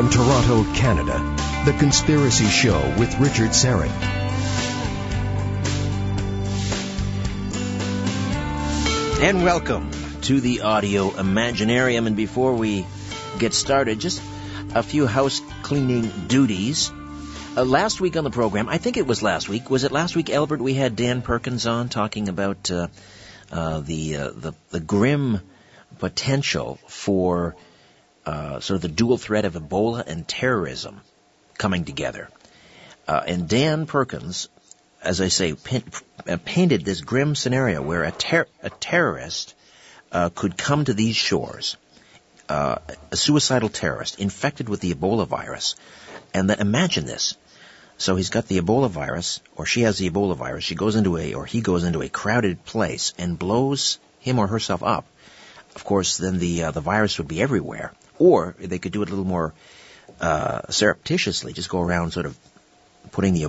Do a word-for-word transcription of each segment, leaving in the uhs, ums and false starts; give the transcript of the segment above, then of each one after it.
From Toronto, Canada, The Conspiracy Show with Richard Seren. And welcome to the Audio Imaginarium. And before we get started, just a few house cleaning duties. Uh, last week on the program, I think it was last week, was it last week, Albert, we had Dan Perkins on talking about uh, uh, the, uh, the the grim potential for Uh, sort of the dual threat of Ebola and terrorism coming together. Uh, and Dan Perkins, as I say, paint, painted this grim scenario where a, ter- a terrorist uh, could come to these shores, uh, a suicidal terrorist infected with the Ebola virus. And then imagine this. So he's got the Ebola virus, or she has the Ebola virus. She goes into a, or he goes into a crowded place and blows him or herself up. Of course, then the uh, the virus would be everywhere. Or they could do it a little more uh, surreptitiously, just go around sort of putting the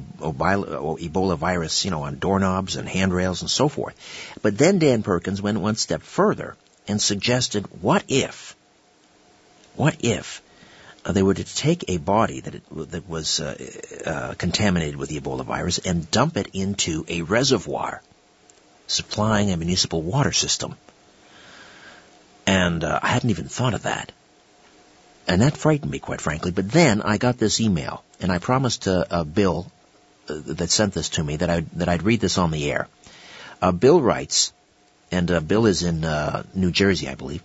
Ebola virus, you know, on doorknobs and handrails and so forth. But then Dan Perkins went one step further and suggested, what if, what if uh, they were to take a body that it, that was uh, uh, contaminated with the Ebola virus and dump it into a reservoir supplying a municipal water system? And uh, I hadn't even thought of that. And that frightened me, quite frankly. But then I got this email, and I promised uh, uh, Bill uh, that sent this to me that I'd, that I'd read this on the air. Uh, Bill writes, and uh, Bill is in uh, New Jersey, I believe.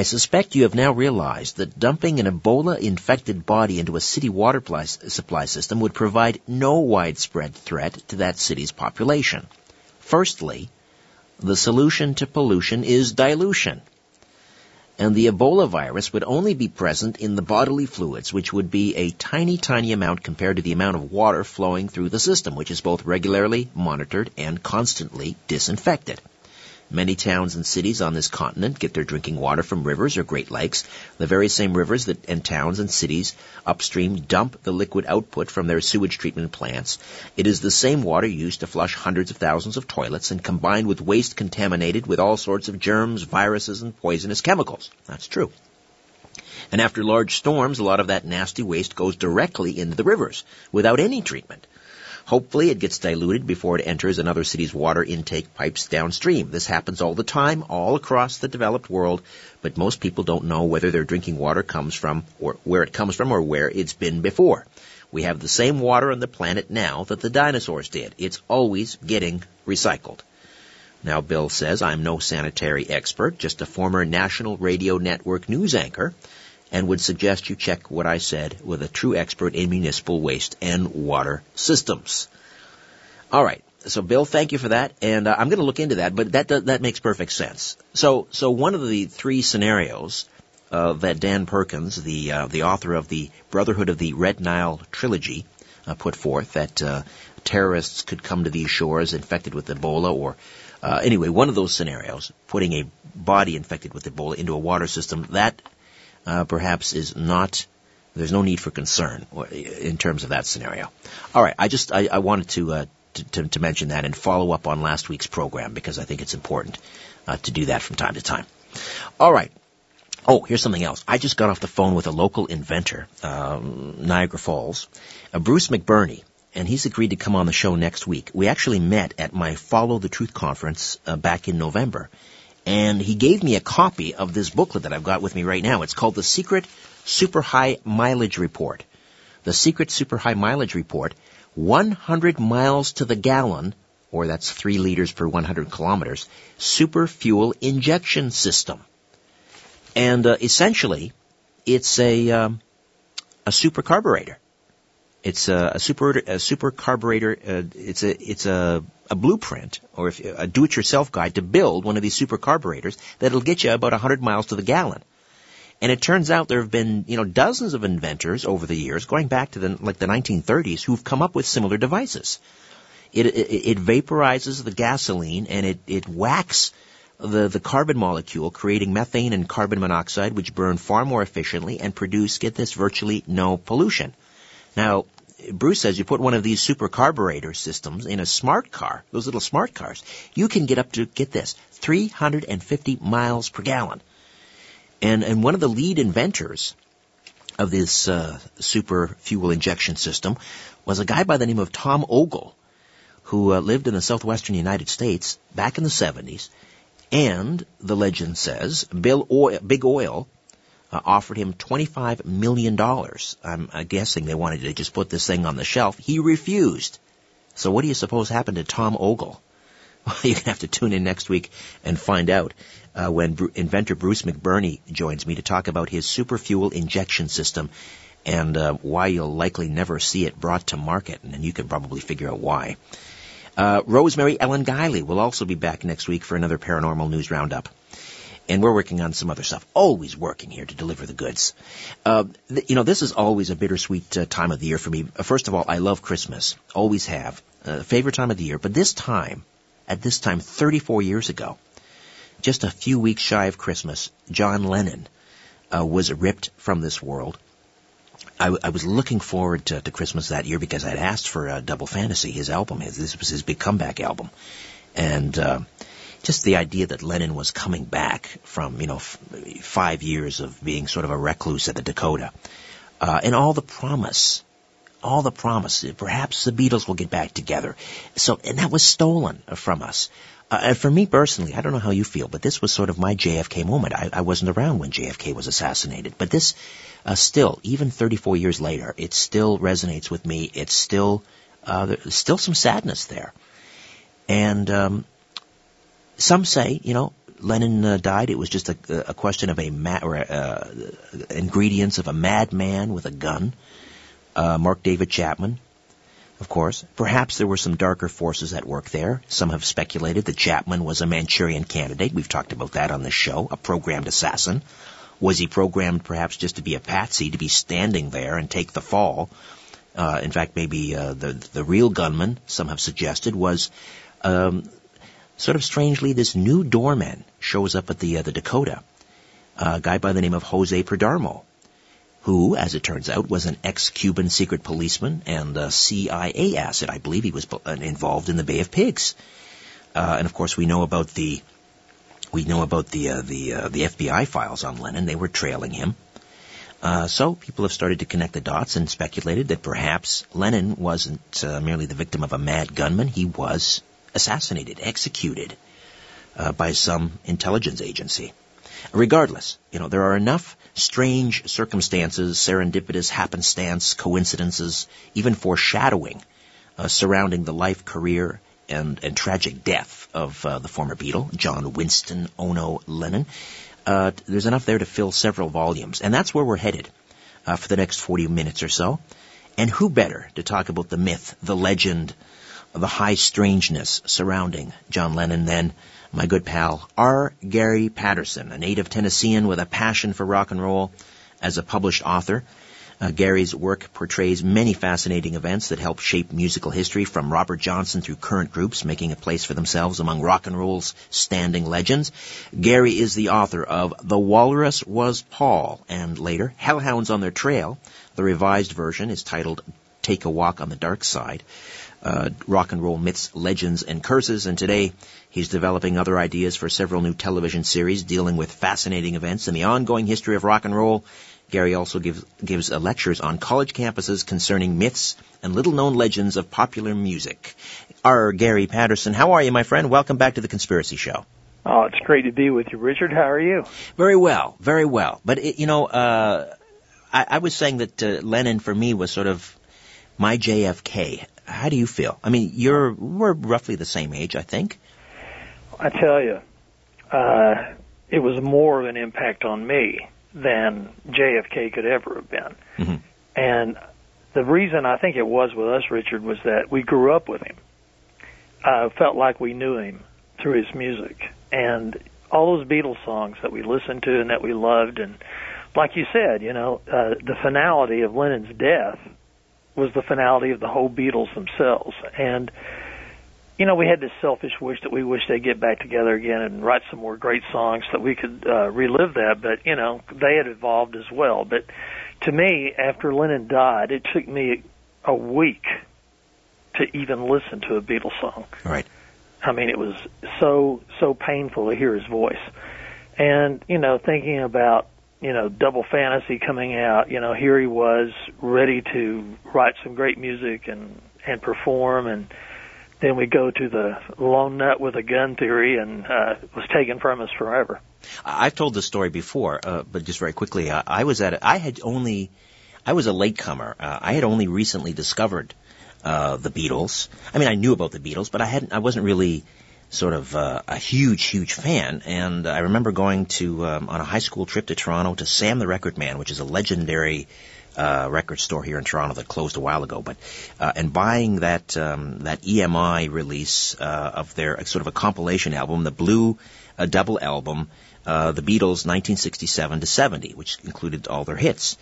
I suspect you have now realized that dumping an Ebola-infected body into a city water supply system would provide no widespread threat to that city's population. Firstly, the solution to pollution is dilution. And the Ebola virus would only be present in the bodily fluids, which would be a tiny, tiny amount compared to the amount of water flowing through the system, which is both regularly monitored and constantly disinfected. Many towns and cities on this continent get their drinking water from rivers or great lakes, the very same rivers that and towns and cities upstream dump the liquid output from their sewage treatment plants. It is the same water used to flush hundreds of thousands of toilets and combined with waste contaminated with all sorts of germs, viruses, and poisonous chemicals. That's true. And after large storms, a lot of that nasty waste goes directly into the rivers without any treatment. Hopefully it gets diluted before it enters another city's water intake pipes downstream. This happens all the time, all across the developed world, but most people don't know whether their drinking water comes from or where it comes from or where it's been before. We have the same water on the planet now that the dinosaurs did. It's always getting recycled. Now, Bill says, I'm no sanitary expert, just a former National Radio Network news anchor, and would suggest you check what I said with a true expert in municipal waste and water systems. All right. So, Bill, thank you for that. And uh, I'm going to look into that, but that that makes perfect sense. So so one of the three scenarios uh, that Dan Perkins, the uh, the author of the Brotherhood of the Red Nile trilogy, uh, put forth, that uh, terrorists could come to these shores infected with Ebola or uh, anyway, one of those scenarios, putting a body infected with Ebola into a water system, that Uh, perhaps is not, there's no need for concern in terms of that scenario. All right, I just, I, I wanted to, uh, to, to to mention that and follow up on last week's program because I think it's important uh, to do that from time to time. All right. Oh, here's something else. I just got off the phone with a local inventor, um, Niagara Falls, uh, Bruce McBurney, and he's agreed to come on the show next week. We actually met at my Follow the Truth conference uh, back in November. And he gave me a copy of this booklet that I've got with me right now. It's called The Secret Super High Mileage Report. The Secret Super High Mileage Report, one hundred miles to the gallon, or that's three liters per one hundred kilometers, super fuel injection system. And uh, essentially, it's a um, a super carburetor. It's a, a super a super carburetor. Uh, it's a it's a a blueprint, or if, a do-it-yourself guide to build one of these super carburetors that'll get you about one hundred miles to the gallon. And it turns out there have been, you know, dozens of inventors over the years, going back to the like the nineteen thirties, who've come up with similar devices. It it, it vaporizes the gasoline and it it whacks the the carbon molecule, creating methane and carbon monoxide, which burn far more efficiently and produce, get this, virtually no pollution. Now, Bruce says you put one of these super carburetor systems in a smart car, those little smart cars, you can get up to, get this, three hundred fifty miles per gallon. And and one of the lead inventors of this uh, super fuel injection system was a guy by the name of Tom Ogle, who uh, lived in the southwestern United States back in the seventies. And, the legend says, Bill Oil, Big Oil uh, offered him twenty-five million dollars. I'm uh, guessing they wanted to just put this thing on the shelf. He refused. So what do you suppose happened to Tom Ogle? Well, you're going to have to tune in next week and find out uh, when Bru- inventor Bruce McBurney joins me to talk about his superfuel injection system and uh, why you'll likely never see it brought to market, and you can probably figure out why. Uh, Rosemary Ellen Guiley will also be back next week for another Paranormal News Roundup. And we're working on some other stuff. Always working here to deliver the goods. Uh, th- you know, this is always a bittersweet uh, time of the year for me. First of all, I love Christmas. Always have. Uh, favorite time of the year. But this time... At this time, thirty-four years ago, just a few weeks shy of Christmas, John Lennon uh, was ripped from this world. I, w- I was looking forward to, to Christmas that year because I'd asked for uh, Double Fantasy, his album. His, this was his big comeback album. And uh, just the idea that Lennon was coming back from, you know, f- five years of being sort of a recluse at the Dakota. Uh, and all the promise, all the promise, perhaps the Beatles will get back together. So, and that was stolen from us. Uh, and for me personally, I don't know how you feel, but this was sort of my J F K moment. I, I wasn't around when J F K was assassinated, but this uh, still, even thirty-four years later, it still resonates with me. It's still, uh, there's still some sadness there. And um, some say, you know, Lennon uh, died. It was just a, a question of a ma- or uh, ingredients of a madman with a gun. Uh, Mark David Chapman, of course. Perhaps there were some darker forces at work there. Some have speculated that Chapman was a Manchurian candidate. We've talked about that on this show, a programmed assassin. Was he programmed perhaps just to be a patsy, to be standing there and take the fall? Uh, in fact, maybe uh, the, the real gunman, some have suggested, was um, sort of strangely this new doorman shows up at the, uh, the Dakota, uh, a guy by the name of Jose Perdomo, who, as it turns out, was an ex-Cuban secret policeman and a C I A asset. I believe he was involved in the Bay of Pigs. Uh, and of course, we know about the we know about the uh, the uh, the F B I files on Lennon. They were trailing him. Uh, so people have started to connect the dots and speculated that perhaps Lennon wasn't uh, merely the victim of a mad gunman. He was assassinated, executed uh, by some intelligence agency. Regardless, you know, there are enough strange circumstances, serendipitous happenstance, coincidences, even foreshadowing uh, surrounding the life, career, and, and tragic death of uh, the former Beatle, John Winston Ono Lennon. Uh, there's enough there to fill several volumes. And that's where we're headed uh, for the next forty minutes or so. And who better to talk about the myth, the legend, the high strangeness surrounding John Lennon than my good pal, R. Gary Patterson, a native Tennessean with a passion for rock and roll as a published author. Uh, Gary's work portrays many fascinating events that help shape musical history, from Robert Johnson through current groups making a place for themselves among rock and roll's standing legends. Gary is the author of The Walrus Was Paul, and later, Hellhounds on Their Trail. The revised version is titled Take a Walk on the Dark Side. Uh, rock and roll myths, legends, and curses. And today, he's developing other ideas for several new television series dealing with fascinating events in the ongoing history of rock and roll. Gary also gives gives uh, lectures on college campuses concerning myths and little-known legends of popular music. R. Gary Patterson, how are you, my friend? Welcome back to The Conspiracy Show. Oh, it's great to be with you, Richard. How are you? Very well, very well. But, it, you know, uh, I, I was saying that uh, Lennon, for me, was sort of my J F K. How do you feel? I mean, you're we're roughly the same age, I think. I tell you, uh, it was more of an impact on me than J F K could ever have been. Mm-hmm. And the reason I think it was with us, Richard, was that we grew up with him. Uh, felt like we knew him through his music. And all those Beatles songs that we listened to and that we loved. And like you said, you know, uh, the finality of Lennon's death was the finality of the whole Beatles themselves. And, you know, we had this selfish wish that we wish they'd get back together again and write some more great songs so that we could uh, relive that. But, you know, they had evolved as well. But to me, after Lennon died, it took me a week to even listen to a Beatles song. Right. I mean, it was so, so painful to hear his voice. And, you know, thinking about you know, Double Fantasy coming out, you know, here he was ready to write some great music and, and perform. And then we go to the lone nut with a gun theory, and uh, it was taken from us forever. I've told this story before, uh, but just very quickly, I, I was at a, I had only, I was a latecomer. Uh, I had only recently discovered uh, the Beatles. I mean, I knew about the Beatles, but I hadn't, I wasn't really sort of uh, a huge, huge fan. And I remember going to, um, on a high school trip to Toronto to Sam the Record Man, which is a legendary uh, record store here in Toronto that closed a while ago, but, uh, and buying that, um, that E M I release, uh, of their sort of a compilation album, the Blue uh, Double album, uh, the Beatles nineteen sixty-seven to seventy, which included all their hits.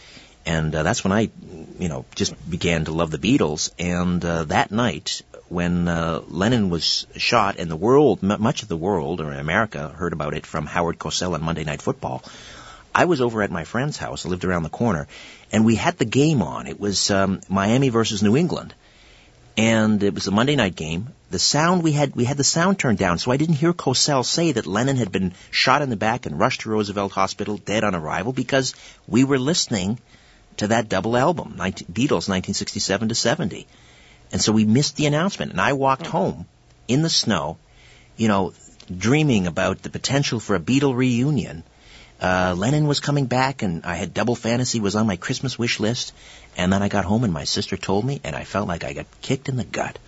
And, uh, that's when I, you know, just began to love the Beatles. And, uh, that night, when uh, Lennon was shot, and the world, m- much of the world, or America, heard about it from Howard Cosell on Monday Night Football, I was over at my friend's house, I lived around the corner, and we had the game on. It was um, Miami versus New England, and it was a Monday night game. The sound, we had we had the sound turned down, so I didn't hear Cosell say that Lennon had been shot in the back and rushed to Roosevelt Hospital dead on arrival, because we were listening to that double album, nineteen Beatles nineteen sixty-seven to seventy. And so we missed the announcement, and I walked home in the snow, you know, dreaming about the potential for a Beatle reunion. Uh, Lennon was coming back, and I had Double Fantasy was on my Christmas wish list, and then I got home and my sister told me, and I felt like I got kicked in the gut.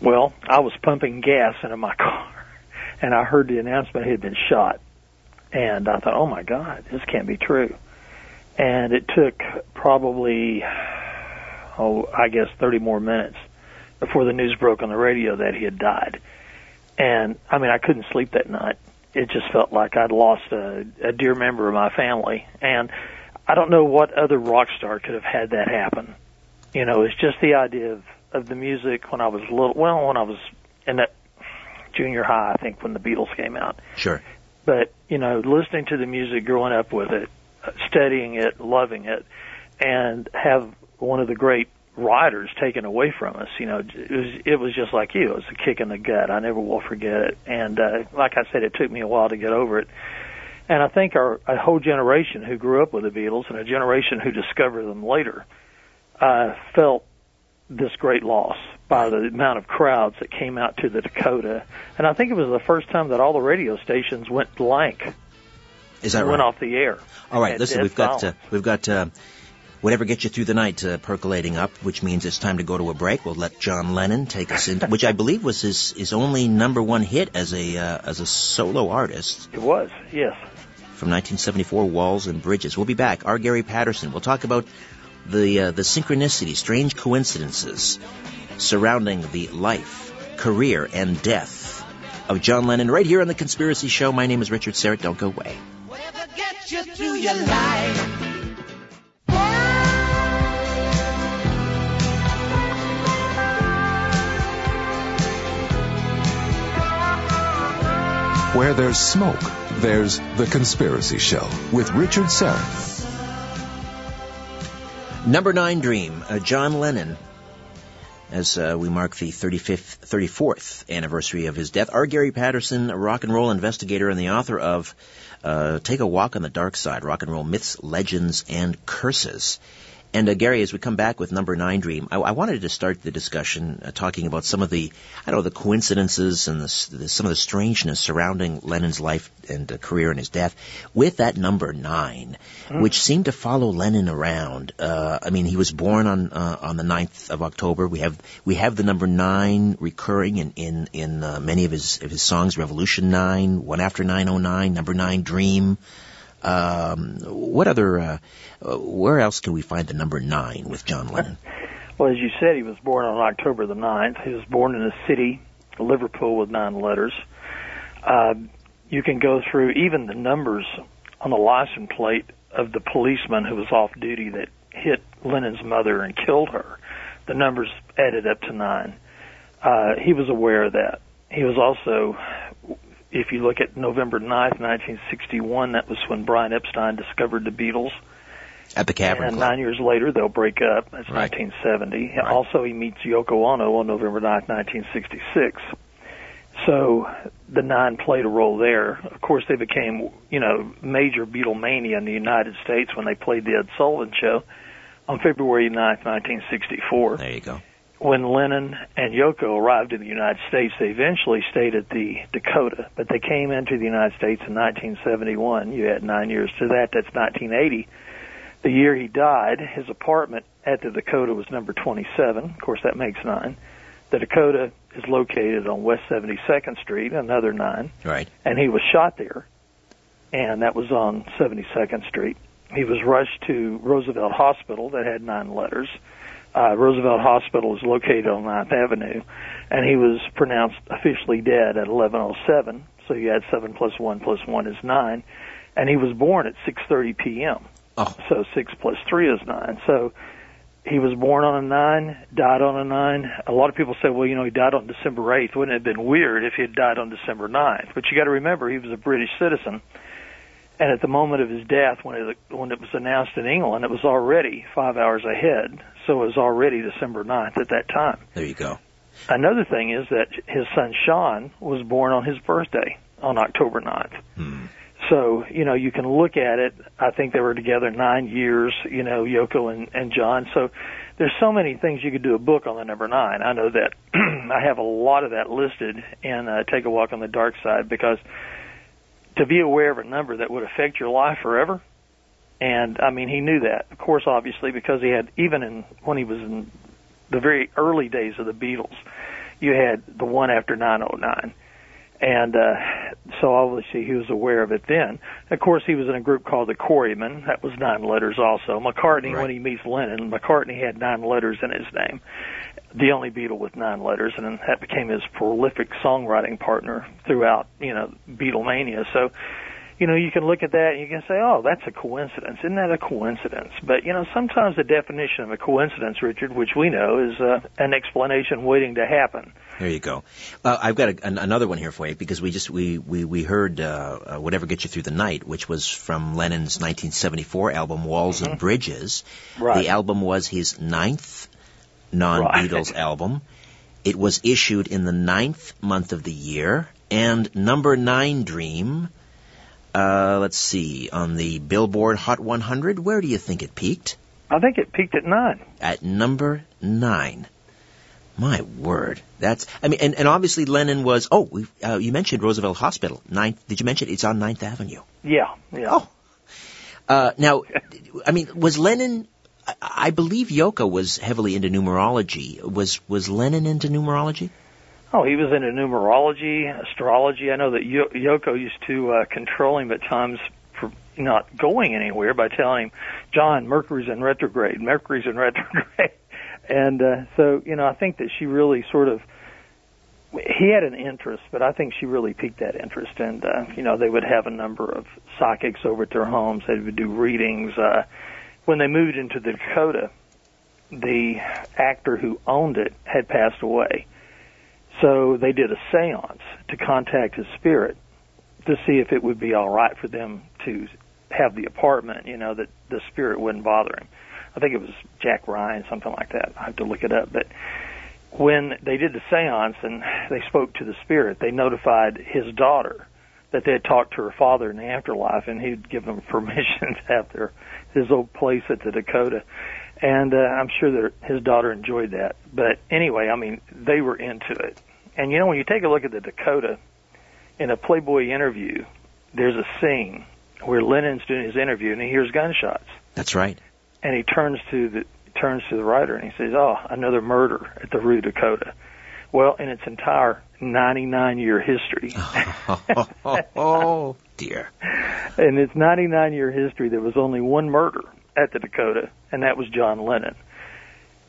Well, I was pumping gas into my car, and I heard the announcement he had been shot, and I thought, oh my God, this can't be true. And it took probably... oh, I guess thirty more minutes before the news broke on the radio that he had died. And, I mean, I couldn't sleep that night. It just felt like I'd lost a, a dear member of my family. And I don't know what other rock star could have had that happen. You know, it's just the idea of, of the music when I was little. Well, when I was in that junior high, I think, when the Beatles came out. Sure. But, you know, listening to the music, growing up with it, studying it, loving it, and have one of the great writers taken away from us. You know, it was, it was just like you. It was a kick in the gut. I never will forget it. And uh, like I said, it took me a while to get over it. And I think our a whole generation who grew up with the Beatles and a generation who discovered them later uh, felt this great loss by the amount of crowds that came out to the Dakota. And I think it was the first time that all the radio stations went blank. Is that right? Went off the air. All right, listen, we've got, uh, we've got... Uh... Whatever gets you through the night uh, percolating up, which means it's time to go to a break. We'll let John Lennon take us in, which I believe was his, his only number one hit as a uh, as a solo artist. It was, yes. From nineteen seventy-four, Walls and Bridges. We'll be back. R. Gary Patterson. We'll talk about the uh, the synchronicity, strange coincidences surrounding the life, career, and death of John Lennon right here on The Conspiracy Show. My name is Richard Serrett. Don't go away. Whatever gets you through your life. Where there's smoke, there's The Conspiracy Show with Richard Seren. Number Nine Dream, uh, John Lennon, as uh, we mark the thirty-fifth, thirty-fourth anniversary of his death. R. Gary Patterson, a rock and roll investigator and the author of uh, Take a Walk on the Dark Side, Rock and Roll Myths, Legends, and Curses. And, uh, Gary, as we come back with Number Nine Dream, I, I wanted to start the discussion uh, talking about some of the, I don't know, the coincidences and the, the, some of the strangeness surrounding Lennon's life and uh, career and his death with that number nine, mm. which seemed to follow Lennon around. Uh, I mean, he was born on uh, on the ninth of October. We have we have the number nine recurring in in in uh, many of his of his songs: Revolution Nine, One After nine oh nine, Number Nine Dream. Um, what other, uh, where else can we find the number nine with John Lennon? Well, as you said, he was born on October the ninth. He was born in a city, Liverpool, with nine letters. Uh, you can go through even the numbers on the license plate of the policeman who was off duty that hit Lennon's mother and killed her. The numbers added up to nine. Uh, he was aware of that. He was also... if you look at November ninth, nineteen sixty-one, that was when Brian Epstein discovered the Beatles. At the Cavern and Club. Nine years later, they'll break up. That's right. nineteen seventy. Right. Also, he meets Yoko Ono on November ninth, nineteen sixty-six. So the Nine played a role there. Of course, they became, you know, major Beatlemania in the United States when they played the Ed Sullivan Show on February ninth, nineteen sixty-four. There you go. When Lennon and Yoko arrived in the United States, they eventually stayed at the Dakota, but they came into the United States in nineteen seventy-one. You had nine years to that. That's nineteen eighty. The year he died, his apartment at the Dakota was number twenty-seven. Of course, that makes nine. The Dakota is located on West seventy-second Street, another nine. Right. And he was shot there, and that was on seventy-second Street. He was rushed to Roosevelt Hospital that had nine letters. Uh, Roosevelt Hospital is located on ninth Avenue, and he was pronounced officially dead at eleven oh seven, so you had seven plus one plus one is nine, and he was born at six thirty p.m., oh. So six plus three is nine. So he was born on a nine, died on a nine. A lot of people say, well, you know, he died on December eighth. Wouldn't it have been weird if he had died on December ninth? But you got to remember, he was a British citizen. And at the moment of his death, when it, when it was announced in England, it was already five hours ahead. So it was already December ninth at that time. There you go. Another thing is that his son Sean was born on his birthday on October ninth. Hmm. So, you know, you can look at it. I think they were together nine years, you know, Yoko and, and John. So there's so many things you could do a book on the number nine. I know that I have a lot of that listed in uh, Take a Walk on the Dark Side, because to be aware of a number that would affect your life forever, and, I mean, he knew that, of course, obviously, because he had, even in when he was in the very early days of the Beatles, you had the One After nine oh nine. And uh, so obviously he was aware of it then. Of course, he was in a group called the Quarrymen. That was nine letters also. McCartney, right. When he meets Lennon, McCartney had nine letters in his name, the only Beatle with nine letters, and then that became his prolific songwriting partner throughout, you know, Beatlemania. So, you know, you can look at that and you can say, oh, that's a coincidence. Isn't that a coincidence? But, you know, sometimes the definition of a coincidence, Richard, which we know, is uh, an explanation waiting to happen. There you go. Uh, I've got a, an, another one here for you, because we just we, we, we heard uh, uh, Whatever Gets You Through the Night, which was from Lennon's nineteen seventy-four album, Walls mm-hmm. and Bridges. Right. The album was his ninth non-Beatles right. album. It was issued in the ninth month of the year, and Number Nine Dream... Uh, let's see, on the Billboard Hot one hundred, where do you think it peaked? I think it peaked at nine. At number nine. My word. That's, I mean, and, and obviously Lennon was, oh, we, uh, you mentioned Roosevelt Hospital. Ninth, did you mention it's on ninth Avenue? Yeah, yeah. Oh. Uh, now, I mean, was Lennon, I, I believe Yoko was heavily into numerology. Was, was Lennon into numerology? Oh, he was into numerology, astrology. I know that y- Yoko used to uh, control him at times for not going anywhere by telling him, John, Mercury's in retrograde, Mercury's in retrograde. And uh, so, you know, I think that she really sort of, he had an interest, but I think she really piqued that interest. And, uh, you know, they would have a number of psychics over at their homes. They would do readings. Uh, when they moved into the Dakota, the actor who owned it had passed away. So they did a seance to contact his spirit to see if it would be all right for them to have the apartment, you know, that the spirit wouldn't bother him. I think it was Jack Ryan, something like that. I have to look it up. But when they did the seance and they spoke to the spirit, they notified his daughter that they had talked to her father in the afterlife, and he'd give them permission to have their his old place at the Dakota. And uh, I'm sure that his daughter enjoyed that. But anyway, I mean, they were into it. And, you know, when you take a look at the Dakota, in a Playboy interview, there's a scene where Lennon's doing his interview and he hears gunshots. That's right. And he turns to the turns to the writer and he says, oh, another murder at the Rue Dakota. Well, in its entire ninety-nine-year history. oh, oh, oh, oh, dear. In its ninety-nine-year history, there was only one murder at the Dakota, and that was John Lennon.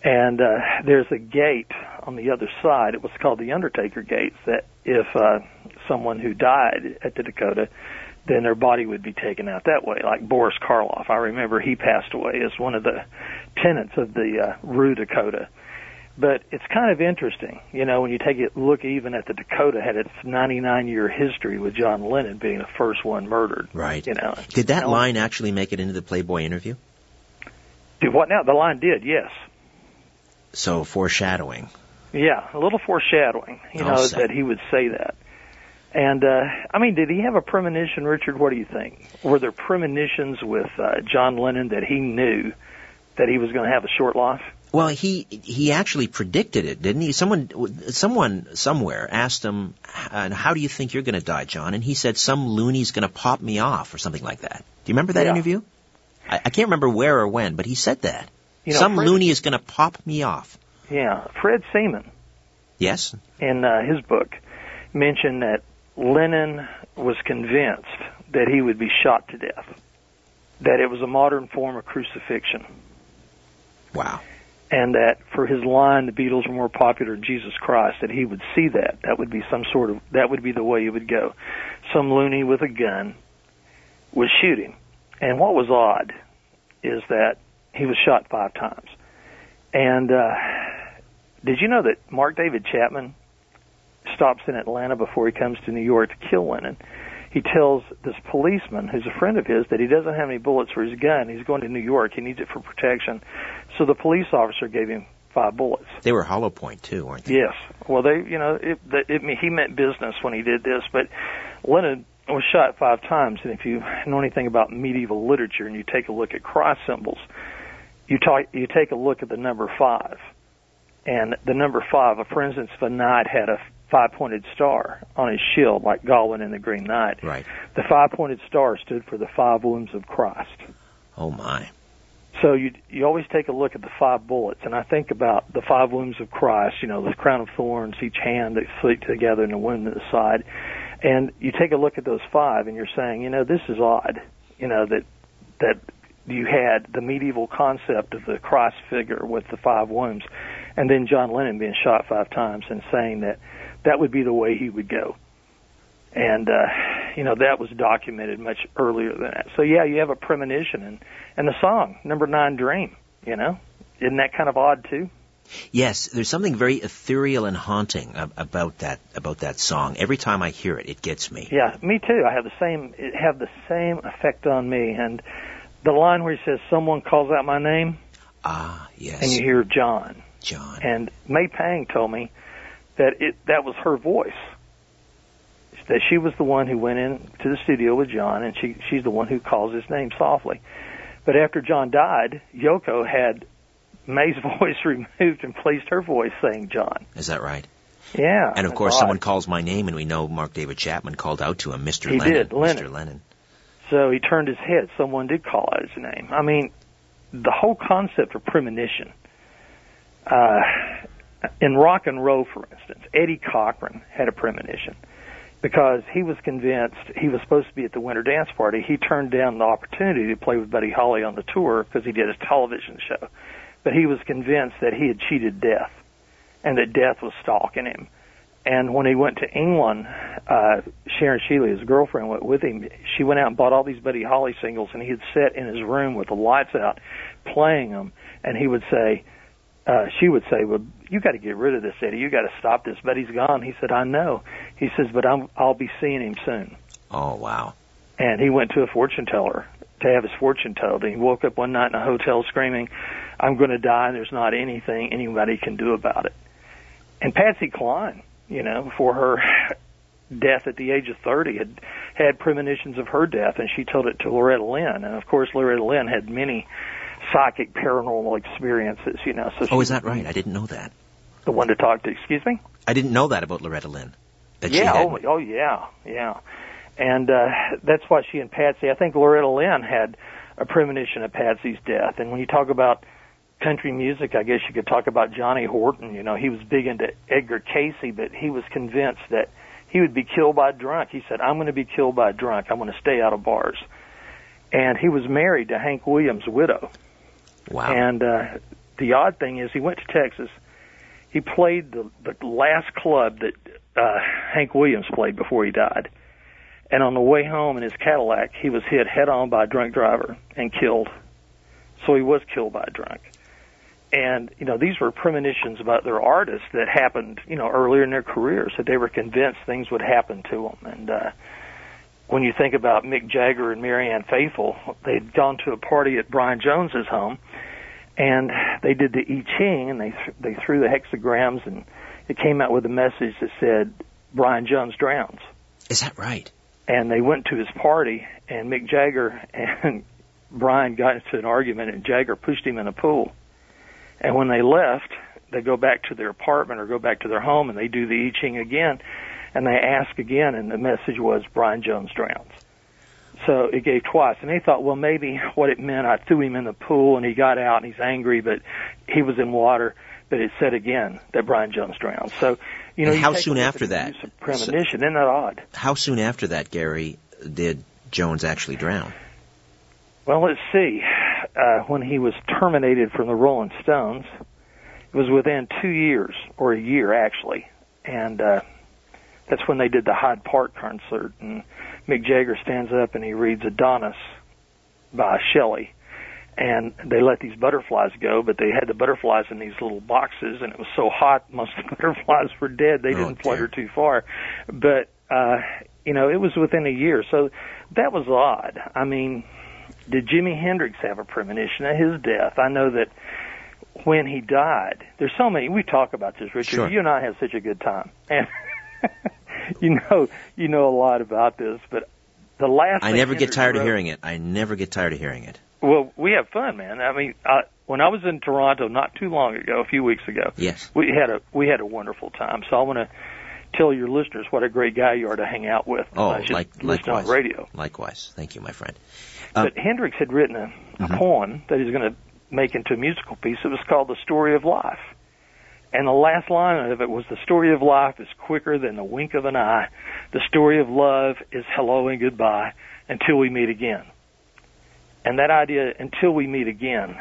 And uh, there's a gate on the other side. It was called the Undertaker Gates, that if uh, someone who died at the Dakota, then their body would be taken out that way, like Boris Karloff. I remember he passed away as one of the tenants of the uh, Rue Dakota. But it's kind of interesting, you know, when you take a look even at the Dakota, had its ninety-nine-year history with John Lennon being the first one murdered. Right. You know. Did that line actually make it into the Playboy interview? Did what now? The line did, yes. So foreshadowing. Yeah, a little foreshadowing, you know, that he would say that. And, uh, I mean, did he have a premonition, Richard? What do you think? Were there premonitions with uh, John Lennon that he knew that he was going to have a short life? Well, he he actually predicted it, didn't he? Someone someone somewhere asked him, how do you think you're going to die, John? And he said, some loony's going to pop me off or something like that. Do you remember that yeah. interview? I, I can't remember where or when, but he said that. You know, some Fred, loony is going to pop me off. Yeah. Fred Seaman. Yes. In uh, his book, mentioned that Lennon was convinced that he would be shot to death, that it was a modern form of crucifixion. Wow. And that for his line, the Beatles were more popular than Jesus Christ, that he would see that. That would be some sort of, that would be the way he would go. Some loony with a gun would shoot him. And what was odd is that he was shot five times. And uh, did you know that Mark David Chapman stops in Atlanta before he comes to New York to kill Lennon? He tells this policeman, who's a friend of his, that he doesn't have any bullets for his gun. He's going to New York. He needs it for protection. So the police officer gave him five bullets. They were hollow point, too, weren't they? Yes. Well, they, you know, it, it, it, he meant business when he did this. But Lennon was shot five times. And if you know anything about medieval literature and you take a look at cross symbols, you, talk, you take a look at the number five. And the number five, for instance, if a knight had a five-pointed star on his shield, like Gawain in the Green Knight. Right. The five-pointed star stood for the five wounds of Christ. Oh, my. So you you always take a look at the five bullets, and I think about the five wounds of Christ, you know, the crown of thorns, each hand that fleet together and a wound in the side. And you take a look at those five, and you're saying, you know, this is odd, you know, that that you had the medieval concept of the Christ figure with the five wounds, and then John Lennon being shot five times and saying that that would be the way he would go. And, uh, you know, that was documented much earlier than that. So, yeah, you have a premonition. And, and the song, Number Nine Dream, you know, isn't that kind of odd, too? Yes, there's something very ethereal and haunting about that about that song. Every time I hear it, it gets me. Yeah, me too. I have the same, it have the same effect on me. And the line where he says, someone calls out my name. Ah, yes. And you hear John. John. And May Pang told me that it that was her voice, that she was the one who went in to the studio with John, and she she's the one who calls his name softly. But after John died, Yoko had May's voice removed and placed her voice saying John. Is that right? Yeah. And, of course, odd. Someone calls my name, and we know Mark David Chapman called out to him, Mister He Lennon. He did, Lennon. Mister Lennon. So he turned his head. Someone did call out his name. I mean, the whole concept of premonition. Uh... In rock and roll, for instance, Eddie Cochran had a premonition because he was convinced he was supposed to be at the Winter Dance Party. He turned down the opportunity to play with Buddy Holly on the tour because he did a television show. But he was convinced that he had cheated death and that death was stalking him. And when he went to England, uh, Sharon Shealy, his girlfriend, went with him. She went out and bought all these Buddy Holly singles, and he had sat in his room with the lights out playing them, and he would say, Uh, she would say, well, you got to get rid of this, Eddie. You got to stop this. But he's gone. He said, I know. He says, but I'm, I'll be seeing him soon. Oh, wow. And he went to a fortune teller to have his fortune told. And he woke up one night in a hotel screaming, I'm going to die. There's not anything anybody can do about it. And Patsy Cline, you know, for her death at the age of thirty, had had premonitions of her death. And she told it to Loretta Lynn. And, of course, Loretta Lynn had many psychic paranormal experiences, you know. So oh, is that right? I didn't know that. The one to talk to, excuse me? I didn't know that about Loretta Lynn. That yeah, she had... oh, oh, yeah, yeah. And uh, that's why she and Patsy, I think Loretta Lynn had a premonition of Patsy's death. And when you talk about country music, I guess you could talk about Johnny Horton. You know, he was big into Edgar Casey, but he was convinced that he would be killed by a drunk. He said, I'm going to be killed by a drunk. I'm going to stay out of bars. And he was married to Hank Williams' widow. Wow. And uh, the odd thing is he went to Texas. He played the, the last club that uh, Hank Williams played before he died. And on the way home in his Cadillac, he was hit head-on by a drunk driver and killed. So he was killed by a drunk. And, you know, these were premonitions about their artists that happened, you know, earlier in their careers, that they were convinced things would happen to them. And uh, when you think about Mick Jagger and Marianne Faithfull, they'd gone to a party at Brian Jones's home, and they did the I Ching, and they th- they threw the hexagrams, and it came out with a message that said, Brian Jones drowns. Is that right? And they went to his party, and Mick Jagger and Brian got into an argument, and Jagger pushed him in a pool. And when they left, they go back to their apartment or go back to their home, and they do the I Ching again, and they ask again, and the message was, Brian Jones drowns. So it gave twice. And they thought, well, maybe what it meant, I threw him in the pool, and he got out, and he's angry, but he was in water. But it said again that Brian Jones drowned. So, you know, and how you soon after that? Use of premonition. So, isn't that odd? How soon after that, Gary, did Jones actually drown? Well, let's see. Uh, when he was terminated from the Rolling Stones, it was within two years, or a year actually, and uh, that's when they did the Hyde Park concert. And Mick Jagger stands up and he reads Adonis by Shelley. And they let these butterflies go, but they had the butterflies in these little boxes, and it was so hot, most of the butterflies were dead. They didn't oh, flutter too far. But, uh, you know, it was within a year. So that was odd. I mean, did Jimi Hendrix have a premonition of his death? I know that when he died, there's so many. We talk about this, Richard. Sure. You and I have such a good time. And you know, you know a lot about this, but the last I never Hendrix get tired wrote, of hearing it. I never get tired of hearing it. Well, we have fun, man. I mean, I, when I was in Toronto not too long ago, a few weeks ago, yes, we had a we had a wonderful time. So I want to tell your listeners what a great guy you are to hang out with. Oh, like, likewise. On radio. Likewise. Thank you, my friend. Um, but Hendrix had written a, a mm-hmm. poem that he's going to make into a musical piece. It was called The Story of Life. And the last line of it was, the story of life is quicker than the wink of an eye. The story of love is hello and goodbye until we meet again. And that idea, until we meet again,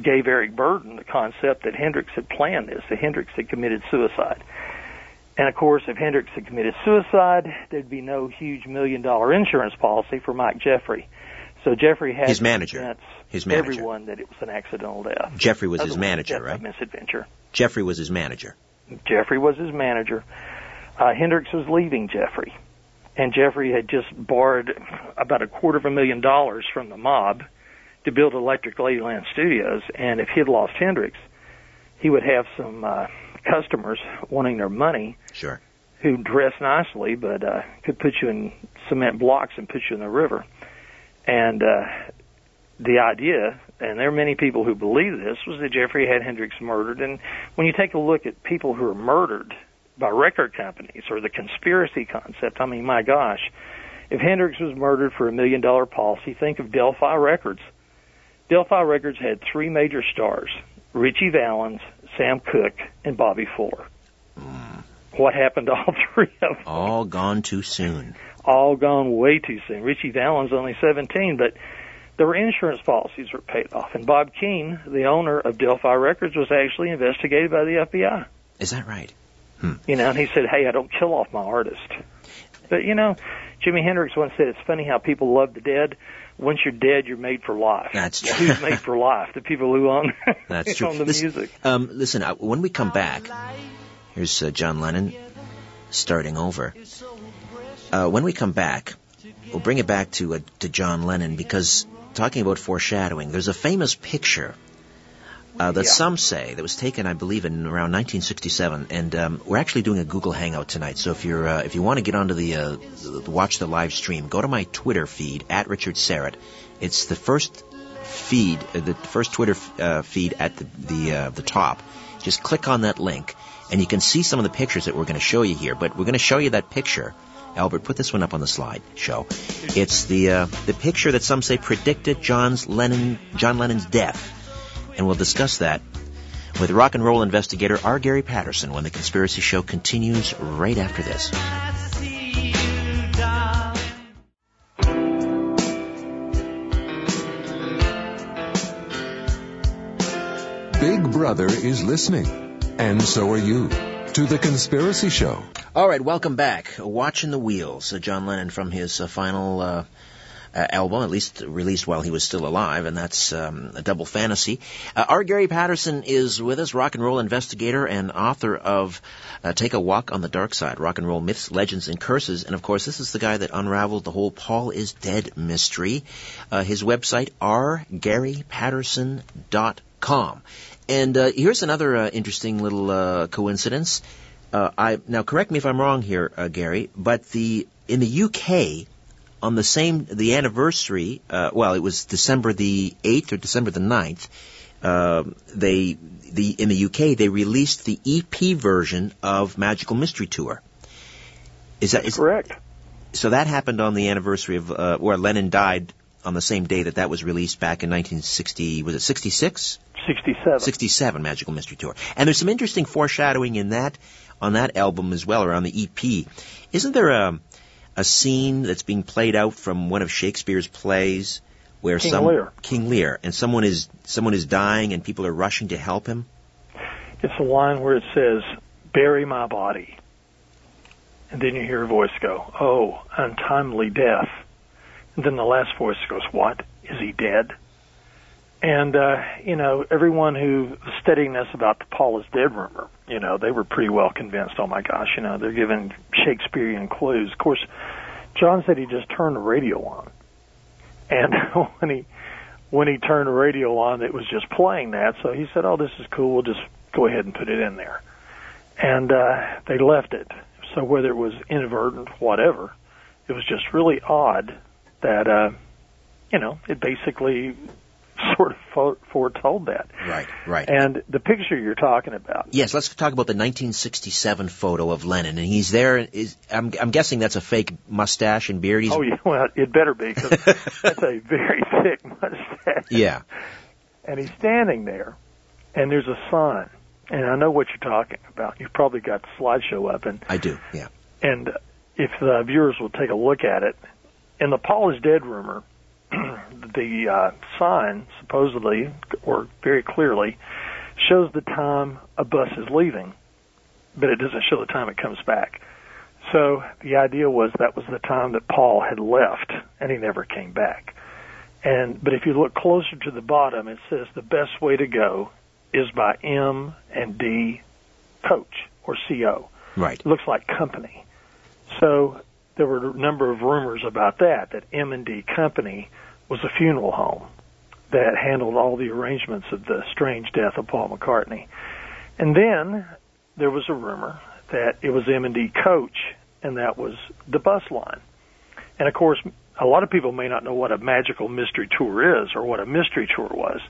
gave Eric Burdon the concept that Hendrix had planned this, that Hendrix had committed suicide. And, of course, if Hendrix had committed suicide, there'd be no huge million-dollar insurance policy for Mike Jeffrey. So Jeffrey had his manager. His manager. Everyone that it was an accidental death. Jeffrey was his manager, right? Misadventure. Jeffrey was his manager. Jeffrey was his manager. Uh, Hendrix was leaving Jeffrey. And Jeffrey had just borrowed about a quarter of a million dollars from the mob to build Electric Ladyland Studios. And if he'd lost Hendrix, he would have some uh, customers wanting their money. Sure. Who dress nicely, but uh, could put you in cement blocks and put you in the river. And uh, the idea, and there are many people who believe this, was that Jeffrey had Hendrix murdered. And when you take a look at people who are murdered by record companies, or the conspiracy concept. I mean, my gosh, if Hendrix was murdered for a million-dollar policy, think of Del-Fi Records. Del-Fi Records had three major stars, Richie Valens, Sam Cooke, and Bobby Fuller. Mm. What happened to all three of them? All gone too soon. All gone way too soon. Richie Valens only seventeen, but their insurance policies were paid off. And Bob Keane, the owner of Del-Fi Records, was actually investigated by the F B I. Is that right? Hmm. You know, and he said, hey, I don't kill off my artist. But, you know, Jimi Hendrix once said, it's funny how people love the dead. Once you're dead, you're made for life. That's true. Who's made for life? The people who own, That's true. own the listen, music. Um, listen, uh, when we come back, here's uh, John Lennon starting over. Uh, when we come back, we'll bring it back to, uh, to John Lennon, because talking about foreshadowing, there's a famous picture Uh, that yeah. some say that was taken, I believe, in around nineteen sixty-seven, and um, we're actually doing a Google Hangout tonight. So if you're uh, if you want to get onto the, uh, the, the watch the live stream, go to my Twitter feed at Richard Serrett. It's the first feed, uh, the first Twitter f- uh, feed at the the, uh, the top. Just click on that link, and you can see some of the pictures that we're going to show you here. But we're going to show you that picture. Albert, put this one up on the slide show. It's the uh, the picture that some say predicted John's Lennon John Lennon's death. And we'll discuss that with rock and roll investigator R. Gary Patterson when The Conspiracy Show continues right after this. Big Brother is listening, and so are you, to The Conspiracy Show. All right, welcome back. Watching the Wheels, uh, John Lennon from his uh, final... Uh, Uh, album, at least released while he was still alive, and that's um, a Double Fantasy. Uh, R. Gary Patterson is with us, rock and roll investigator and author of uh, Take a Walk on the Dark Side, Rock and Roll Myths, Legends, and Curses. And, of course, this is the guy that unraveled the whole Paul is Dead mystery. Uh, his website, r gary patterson dot com. And uh, here's another uh, interesting little uh, coincidence. Uh, I now correct me if I'm wrong here, uh, Gary, but the in the U K on the same the anniversary, uh, well, it was December the eighth or December the ninth. Uh, they the in the U K they released the E P version of Magical Mystery Tour. Is that is, correct? So that happened on the anniversary of uh, where Lennon died on the same day that that was released back in nineteen sixty. Was it sixty-six? sixty-seven. sixty-seven Magical Mystery Tour. And there's some interesting foreshadowing in that on that album as well, or on the E P. Isn't there a a scene that's being played out from one of Shakespeare's plays where King some Lear. King Lear and someone is someone is dying and people are rushing to help him? It's a line where it says, "Bury my body." And then you hear a voice go, "Oh, untimely death." And then the last voice goes, "What? Is he dead?" And, uh, you know, everyone who was studying us about the Paul is dead rumor, you know, they were pretty well convinced, oh, my gosh, you know, they're giving Shakespearean clues. Of course, John said he just turned the radio on. And when he when he turned the radio on, it was just playing that. So he said, oh, this is cool. We'll just go ahead and put it in there. And uh, they left it. So whether it was inadvertent, whatever, it was just really odd that, uh, you know, it basically sort of foretold that. Right, right. And the picture you're talking about. Yes, let's talk about the nineteen sixty-seven photo of Lennon. And he's there. Is, I'm, I'm guessing that's a fake mustache and beard. He's oh, yeah, well, it better be, because that's a very thick mustache. Yeah. And he's standing there, and there's a sign. And I know what you're talking about. You've probably got the slideshow up. And I do, yeah. And if the viewers will take a look at it, in the Paul is Dead rumor, the uh, sign, supposedly, or very clearly, shows the time a bus is leaving, but it doesn't show the time it comes back. So the idea was that was the time that Paul had left, and he never came back. And but if you look closer to the bottom, it says the best way to go is by M and D Coach, or C O. Right. It looks like company. So there were a number of rumors about that, that M and D Company was a funeral home that handled all the arrangements of the strange death of Paul McCartney. And then there was a rumor that it was M and D Coach, and that was the bus line. And, of course, a lot of people may not know what a magical mystery tour is or what a mystery tour was.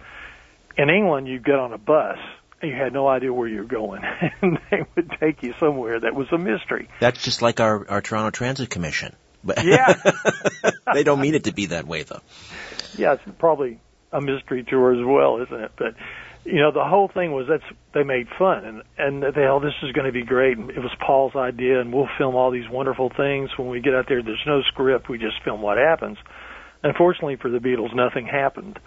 In England, you'd get on a bus, and you had no idea where you were going, and they would take you somewhere that was a mystery. That's just like our, our Toronto Transit Commission. Yeah. They don't mean it to be that way, though. Yeah, it's probably a mystery tour as well, isn't it? But, you know, the whole thing was that's they made fun, and, and they, oh, this is going to be great. It was Paul's idea, and we'll film all these wonderful things. When we get out there, there's no script. We just film what happens. Unfortunately for the Beatles, nothing happened,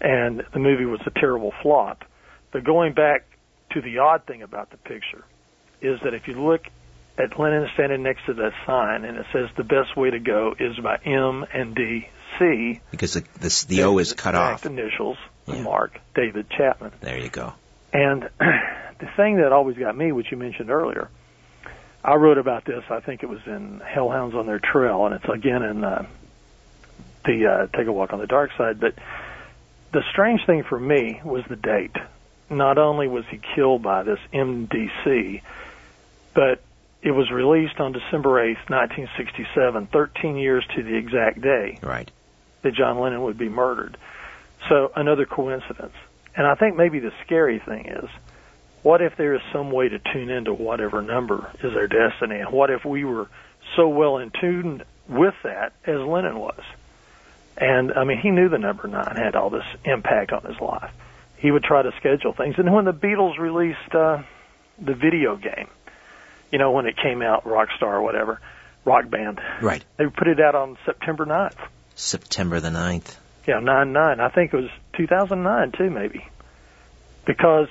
and the movie was a terrible flop. But going back to the odd thing about the picture is that if you look at Lennon standing next to that sign, and it says the best way to go is by M and D C. Because the, the, the O is cut off. Initials, yeah. Mark David Chapman. There you go. And the thing that always got me, which you mentioned earlier, I wrote about this, I think it was in Hellhounds on Their Trail, and it's again in uh, the uh, Take a Walk on the Dark Side. But the strange thing for me was the date. Not only was he killed by this M D C, but it was released on December eighth, nineteen sixty-seven, thirteen years to the exact day right. that John Lennon would be murdered. So another coincidence. And I think maybe the scary thing is, what if there is some way to tune into whatever number is their destiny? And what if we were so well in tune with that as Lennon was? And, I mean, he knew the number nine had all this impact on his life. He would try to schedule things. And when the Beatles released uh, the video game, you know, when it came out, Rockstar or whatever, Rock Band. Right. They put it out on September ninth. September the ninth. Yeah, nine nine. I think it was two thousand nine, too, maybe. Because...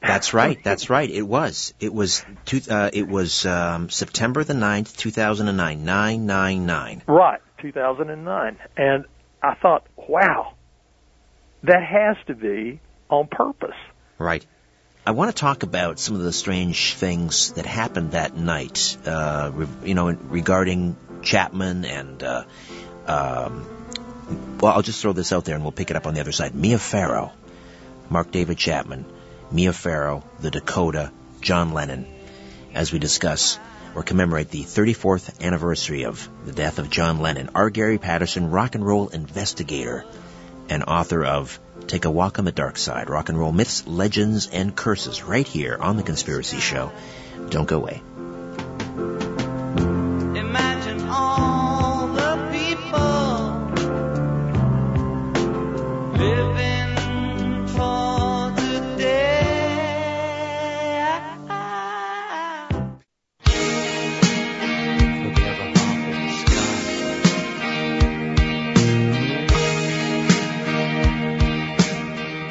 That's right. That's right. It was. It was two, uh, It was um, September the ninth, two thousand nine. nine nine nine. Right, two thousand nine. And I thought, wow, that has to be... on purpose. Right. I want to talk about some of the strange things that happened that night, uh, re- you know, regarding Chapman and, uh, um, well, I'll just throw this out there and we'll pick it up on the other side. Mia Farrow, Mark David Chapman, Mia Farrow, the Dakota, John Lennon. as we discuss or commemorate the thirty-fourth anniversary of the death of John Lennon, R. Gary Patterson, rock and roll investigator and author of Take a Walk on the Dark Side, Rock and Roll Myths, Legends, and Curses, right here on The Conspiracy Show. Don't go away. Imagine all the people living for today.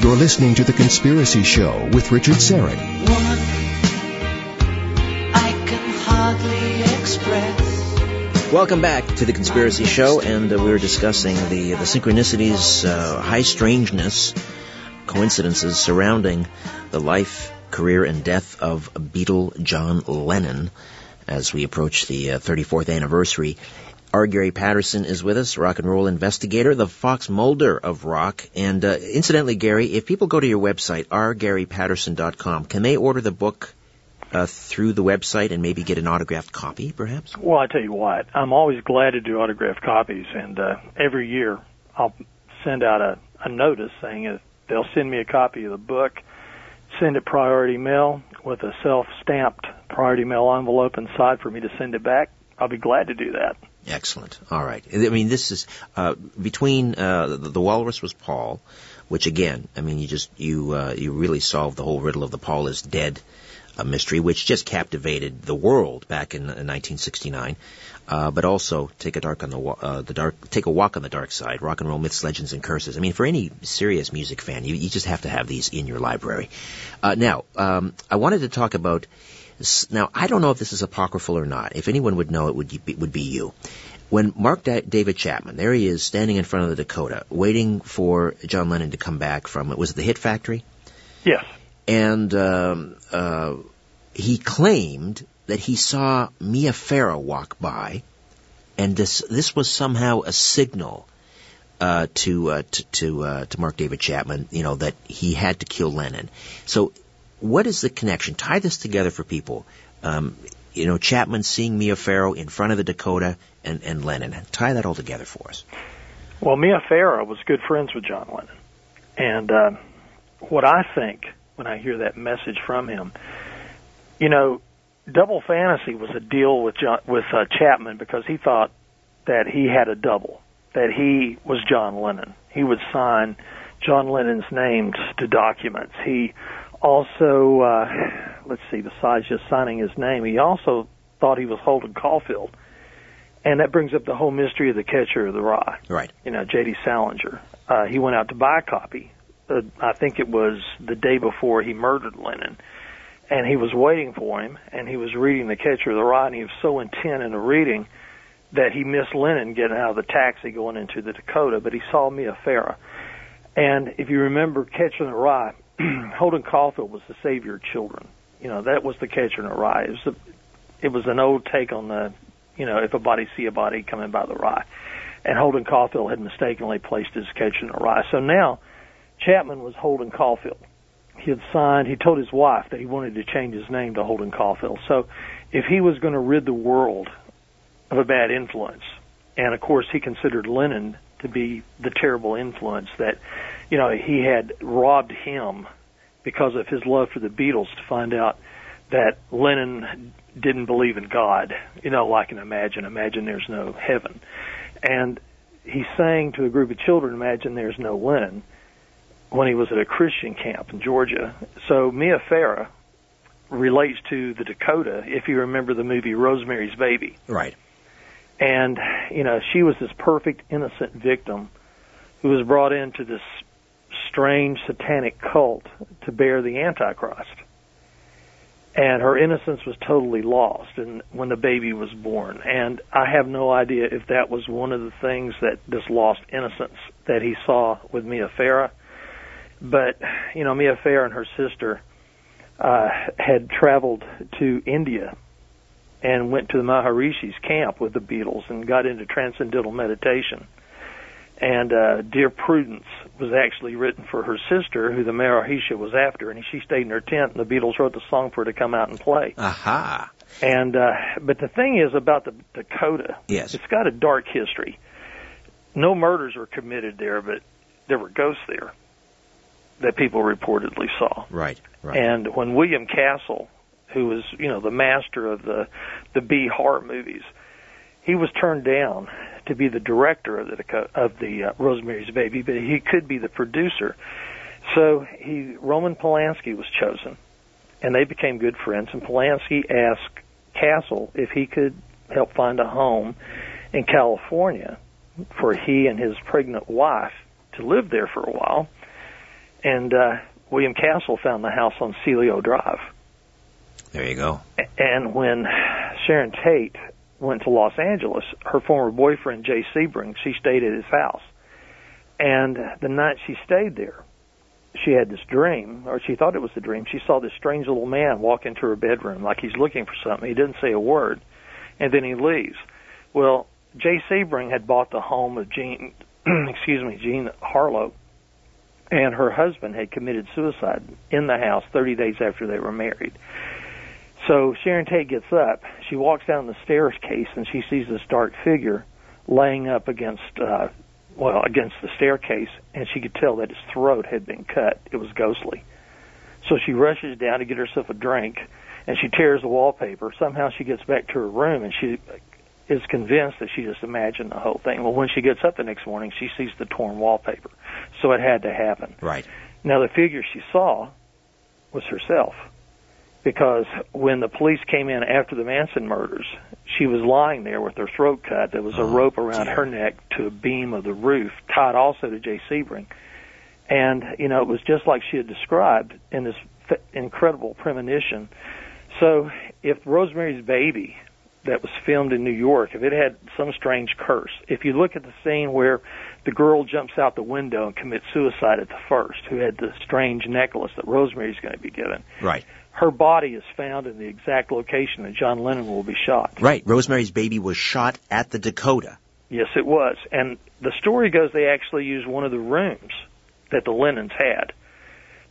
You're listening to The Conspiracy Show with Richard Seren. Woman, I can hardly express. Welcome back to The Conspiracy Show, and uh, we were discussing the, the synchronicities, uh, high strangeness, coincidences surrounding the life, career, and death of Beatle John Lennon as we approach the uh, thirty-fourth anniversary. R. Gary Patterson is with us, rock and roll investigator, the Fox Mulder of rock. And uh, incidentally, Gary, if people go to your website, r gary patterson dot com, can they order the book Uh, through the website and maybe get an autographed copy, perhaps? Well, I tell you what, I'm always glad to do autographed copies, and uh, every year I'll send out a, a notice saying uh, they'll send me a copy of the book, send it priority mail with a self-stamped priority mail envelope inside for me to send it back. I'll be glad to do that. Excellent. All right. I mean, this is uh, between uh, the, the Walrus Was Paul, which again, I mean, you just you uh, you really solved the whole riddle of the Paul is dead a mystery, which just captivated the world back in, in nineteen sixty-nine, uh, but also take a dark on the, uh, the dark take a walk on the dark side, rock and roll myths, legends, and curses. I mean, for any serious music fan, you, you just have to have these in your library. Uh, now, um, I wanted to talk about. Now, I don't know if this is apocryphal or not. If anyone would know, it would be, would be you. When Mark da- David Chapman, there he is, standing in front of the Dakota, waiting for John Lennon to come back from. Was it the Hit Factory? Yes. And um, uh, he claimed that he saw Mia Farrow walk by, and this this was somehow a signal uh, to uh, to to, uh, to Mark David Chapman, you know, that he had to kill Lennon. So, what is the connection? Tie this together for people. Um, you know, Chapman seeing Mia Farrow in front of the Dakota and and Lennon. Tie that all together for us. Well, Mia Farrow was good friends with John Lennon, and uh, what I think. When I hear that message from him, you know, Double Fantasy was a deal with John, with uh, Chapman because he thought that he had a double, that he was John Lennon. He would sign John Lennon's names to documents. He also, uh, let's see, besides just signing his name, he also thought he was Holden Caulfield, and that brings up the whole mystery of the Catcher of the Rye. Right. You know, J D. Salinger. Uh, he went out to buy a copy. Uh, I think it was the day before he murdered Lennon, and he was waiting for him, and he was reading The Catcher in the Rye, and he was so intent in the reading that he missed Lennon getting out of the taxi going into the Dakota, but he saw Mia Farrow. And if you remember Catcher in the Rye, Holden Caulfield was the savior of children. You know, that was The Catcher in the Rye. It was, a, it was an old take on the, you know, if a body see a body coming by the rye. And Holden Caulfield had mistakenly placed his Catcher in the Rye. So now Chapman was Holden Caulfield. He had signed, he told his wife that he wanted to change his name to Holden Caulfield. So if he was going to rid the world of a bad influence, and of course he considered Lennon to be the terrible influence that, you know, he had robbed him because of his love for the Beatles to find out that Lennon didn't believe in God, you know, like an imagine, imagine there's no heaven. And he sang to a group of children, imagine there's no Lennon, when he was at a Christian camp in Georgia. So Mia Farrow relates to the Dakota, if you remember the movie Rosemary's Baby. Right. And, you know, she was this perfect, innocent victim who was brought into this strange satanic cult to bear the Antichrist. And her innocence was totally lost and when the baby was born. And I have no idea if that was one of the things that this lost innocence that he saw with Mia Farrow. But, you know, Mia Farrow and her sister uh, had traveled to India and went to the Maharishi's camp with the Beatles and got into Transcendental Meditation. And uh, Dear Prudence was actually written for her sister, who the Marahisha was after, and she stayed in her tent, and the Beatles wrote the song for her to come out and play. Aha. And uh, but the thing is about the Dakota, yes, it's got a dark history. No murders were committed there, but there were ghosts there that people reportedly saw. Right, right. And when William Castle, who was, you know, the master of the, the B-horror movies, he was turned down to be the director of the of the uh, Rosemary's Baby, but he could be the producer. So he Roman Polanski was chosen, and they became good friends. And Polanski asked Castle if he could help find a home in California for he and his pregnant wife to live there for a while. And uh, William Castle found the house on Celio Drive. There you go. And when Sharon Tate went to Los Angeles, her former boyfriend, Jay Sebring, she stayed at his house. And the night she stayed there, she had this dream, or she thought it was a dream. She saw this strange little man walk into her bedroom like he's looking for something. He didn't say a word, and then he leaves. Well, Jay Sebring had bought the home of Jean, excuse me, Jean Harlow, and her husband had committed suicide in the house thirty days after they were married. So Sharon Tate gets up. She walks down the staircase, and she sees this dark figure laying up against, uh, well, against the staircase, and she could tell that his throat had been cut. It was ghostly. So she rushes down to get herself a drink, and she tears the wallpaper. Somehow she gets back to her room, and she is convinced that she just imagined the whole thing. Well, when she gets up the next morning, she sees the torn wallpaper. So it had to happen. Right. Now, the figure she saw was herself. Because when the police came in after the Manson murders, she was lying there with her throat cut. There was a oh, rope around dear. her neck to a beam of the roof, tied also to Jay Sebring. And, you know, it was just like she had described in this f- incredible premonition. So if Rosemary's Baby that was filmed in New York, if it had some strange curse, if you look at the scene where the girl jumps out the window and commits suicide at the first, who had the strange necklace that Rosemary's going to be given. Right. Her body is found in the exact location that John Lennon will be shot. Right. Rosemary's Baby was shot at the Dakota. Yes, it was. And the story goes they actually used one of the rooms that the Lennons had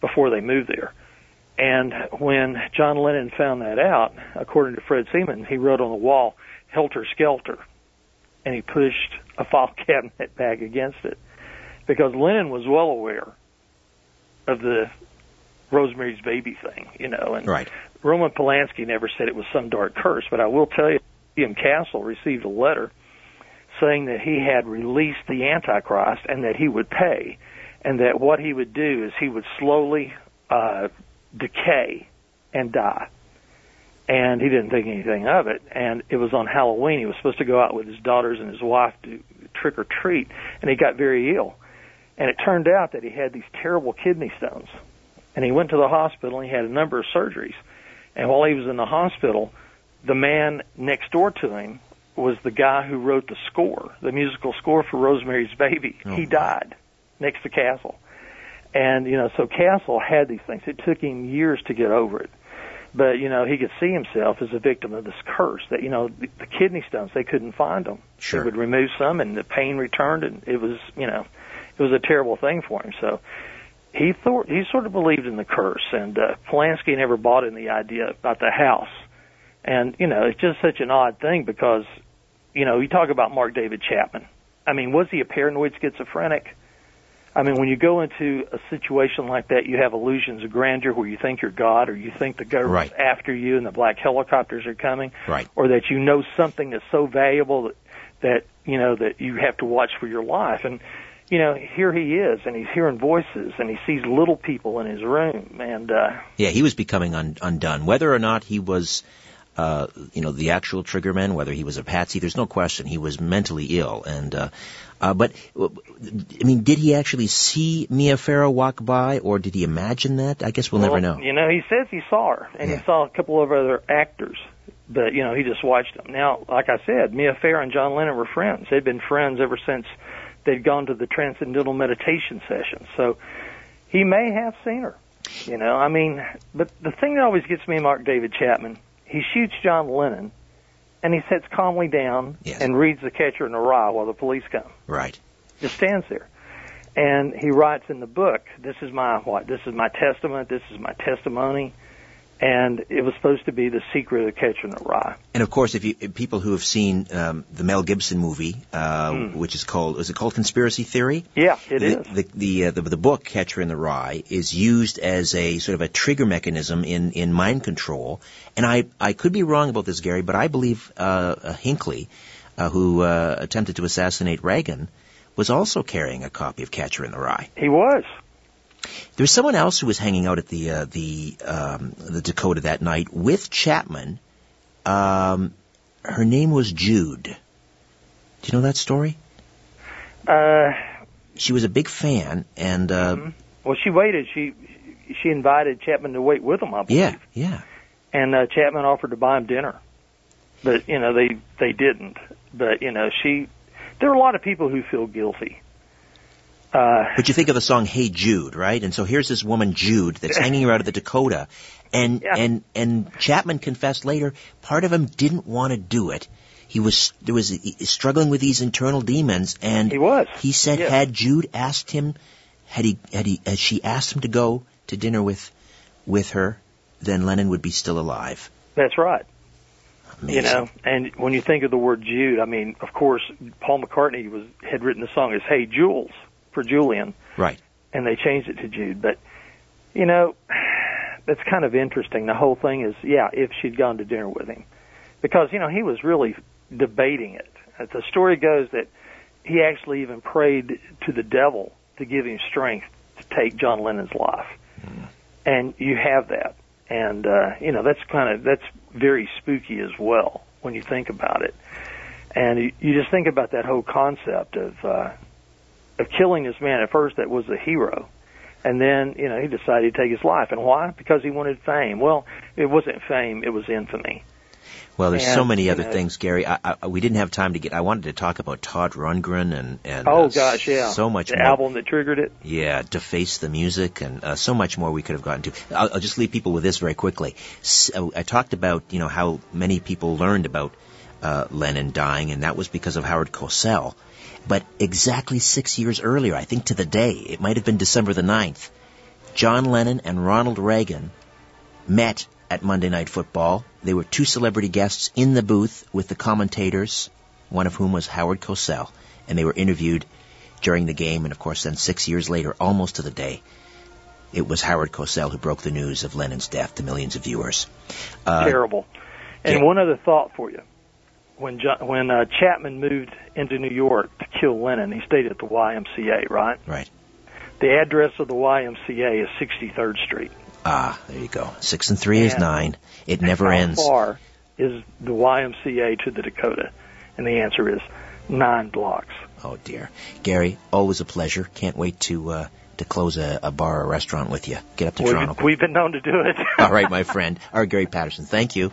before they moved there. And when John Lennon found that out, according to Fred Seaman, he wrote on the wall, "Helter Skelter," and he pushed a file cabinet back against it. Because Lennon was well aware of the Rosemary's Baby thing, you know, and right. Roman Polanski never said it was some dark curse, but I will tell you, William Castle received a letter saying that he had released the Antichrist and that he would pay, and that what he would do is he would slowly uh, decay and die. And he didn't think anything of it, and it was on Halloween. He was supposed to go out with his daughters and his wife to trick or treat, and he got very ill. And it turned out that he had these terrible kidney stones. And he went to the hospital, and he had a number of surgeries. And while he was in the hospital, the man next door to him was the guy who wrote the score, the musical score for Rosemary's Baby. Oh. He died next to Castle. And, you know, so Castle had these things. It took him years to get over it. But, you know, he could see himself as a victim of this curse that, you know, the, the kidney stones, they couldn't find them. Sure. They would remove some, and the pain returned, and it was, you know, it was a terrible thing for him. So He thought, he sort of believed in the curse, and uh, Polanski never bought in the idea about the house. And, you know, it's just such an odd thing because, you know, you talk about Mark David Chapman. I mean, was he a paranoid schizophrenic? I mean, when you go into a situation like that, you have illusions of grandeur where you think you're God, or you think the government's right. after you and the black helicopters are coming, right. or that you know something that's so valuable that, that, you know, that you have to watch for your life. And you know, here he is, and he's hearing voices, and he sees little people in his room, and uh... yeah, he was becoming un- undone. Whether or not he was, uh, you know, the actual triggerman, whether he was a patsy, there's no question he was mentally ill. And uh, uh, but, I mean, did he actually see Mia Farrow walk by, or did he imagine that? I guess we'll, well never know. You know, he says he saw her, and yeah. he saw a couple of other actors. But, you know, he just watched them. Now, like I said, Mia Farrow and John Lennon were friends. They'd been friends ever since they'd gone to the Transcendental Meditation session. So he may have seen her, you know. I mean, but the thing that always gets me, Mark David Chapman, he shoots John Lennon, and he sits calmly down yes. and reads the catcher in the rye while the police come. Right. just stands there. And he writes in the book, this is my what? This is my testament. This is my testimony. And it was supposed to be the secret of catching the rye. And of course, if you people who have seen um, the Mel Gibson movie, uh, mm. which is called is it called Conspiracy Theory? Yeah, it the, is. The the, uh, the the book Catcher in the Rye is used as a sort of a trigger mechanism in, in mind control. And I I could be wrong about this, Gary, but I believe uh, Hinckley, uh, who uh, attempted to assassinate Reagan, was also carrying a copy of Catcher in the Rye. He was. There was someone else who was hanging out at the uh, the um, the Dakota that night with Chapman. Um, her name was Jude. Do you know that story? Uh, she was a big fan, and uh, mm-hmm. well, she waited. She she invited Chapman to wait with them, I believe. Yeah, yeah. And uh, Chapman offered to buy him dinner, but you know they they didn't. But you know she. There are a lot of people who feel guilty. Uh, but you think of the song "Hey Jude," right? And so here's this woman Jude that's hanging around at the Dakota, and yeah. and and Chapman confessed later. Part of him didn't want to do it. He was there was he, struggling with these internal demons, and he was. He said, yeah. had Jude asked him, had he had he had she asked him to go to dinner with with her, then Lennon would be still alive. That's right. Amazing. You know, and when you think of the word Jude, I mean, of course, Paul McCartney was had written the song as "Hey Jules." For Julian, right, and they changed it to Jude. But you know, that's kind of interesting. The whole thing is, yeah, if she'd gone to dinner with him, because you know he was really debating it. The story goes that he actually even prayed to the devil to give him strength to take John Lennon's life. Mm. And you have that, and uh, you know that's kind of that's very spooky as well when you think about it. And you just think about that whole concept of. Uh, of killing this man at first that was a hero. And then, you know, he decided to take his life. And why? Because he wanted fame. Well, it wasn't fame, it was infamy. Well, there's and, so many other know, things, Gary. I, I, we didn't have time to get... I wanted to talk about Todd Rundgren and... and oh, uh, gosh, yeah. So much the more. The album that triggered it. Yeah, Deface the Music, and uh, so much more we could have gotten to. I'll, I'll just leave people with this very quickly. So I talked about, you know, how many people learned about uh, Lennon dying, and that was because of Howard Cosell. But exactly six years earlier, I think to the day, it might have been December the ninth, John Lennon and Ronald Reagan met at Monday Night Football. They were two celebrity guests in the booth with the commentators, one of whom was Howard Cosell. And they were interviewed during the game. And, of course, then six years later, almost to the day, it was Howard Cosell who broke the news of Lennon's death to millions of viewers. Uh, Terrible. And yeah. One other thought for you. When John, when uh, Chapman moved into New York to kill Lennon, he stayed at the Y M C A, right? Right. The address of the Y M C A is sixty-third Street. Ah, there you go. Six and three and is nine. It never ends. How far is the Y M C A to the Dakota? And the answer is nine blocks. Oh, dear. Gary, always a pleasure. Can't wait to... Uh, to close a, a bar or restaurant with you. Get up to well, Toronto. We've been known to do it. All right, my friend. R. Gary Patterson, thank you.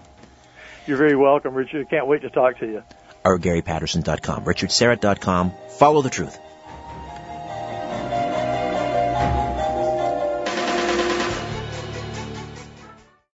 You're very welcome, Richard. Can't wait to talk to you. R Gary Patterson dot com, Richard Serrett dot com. Follow the Truth.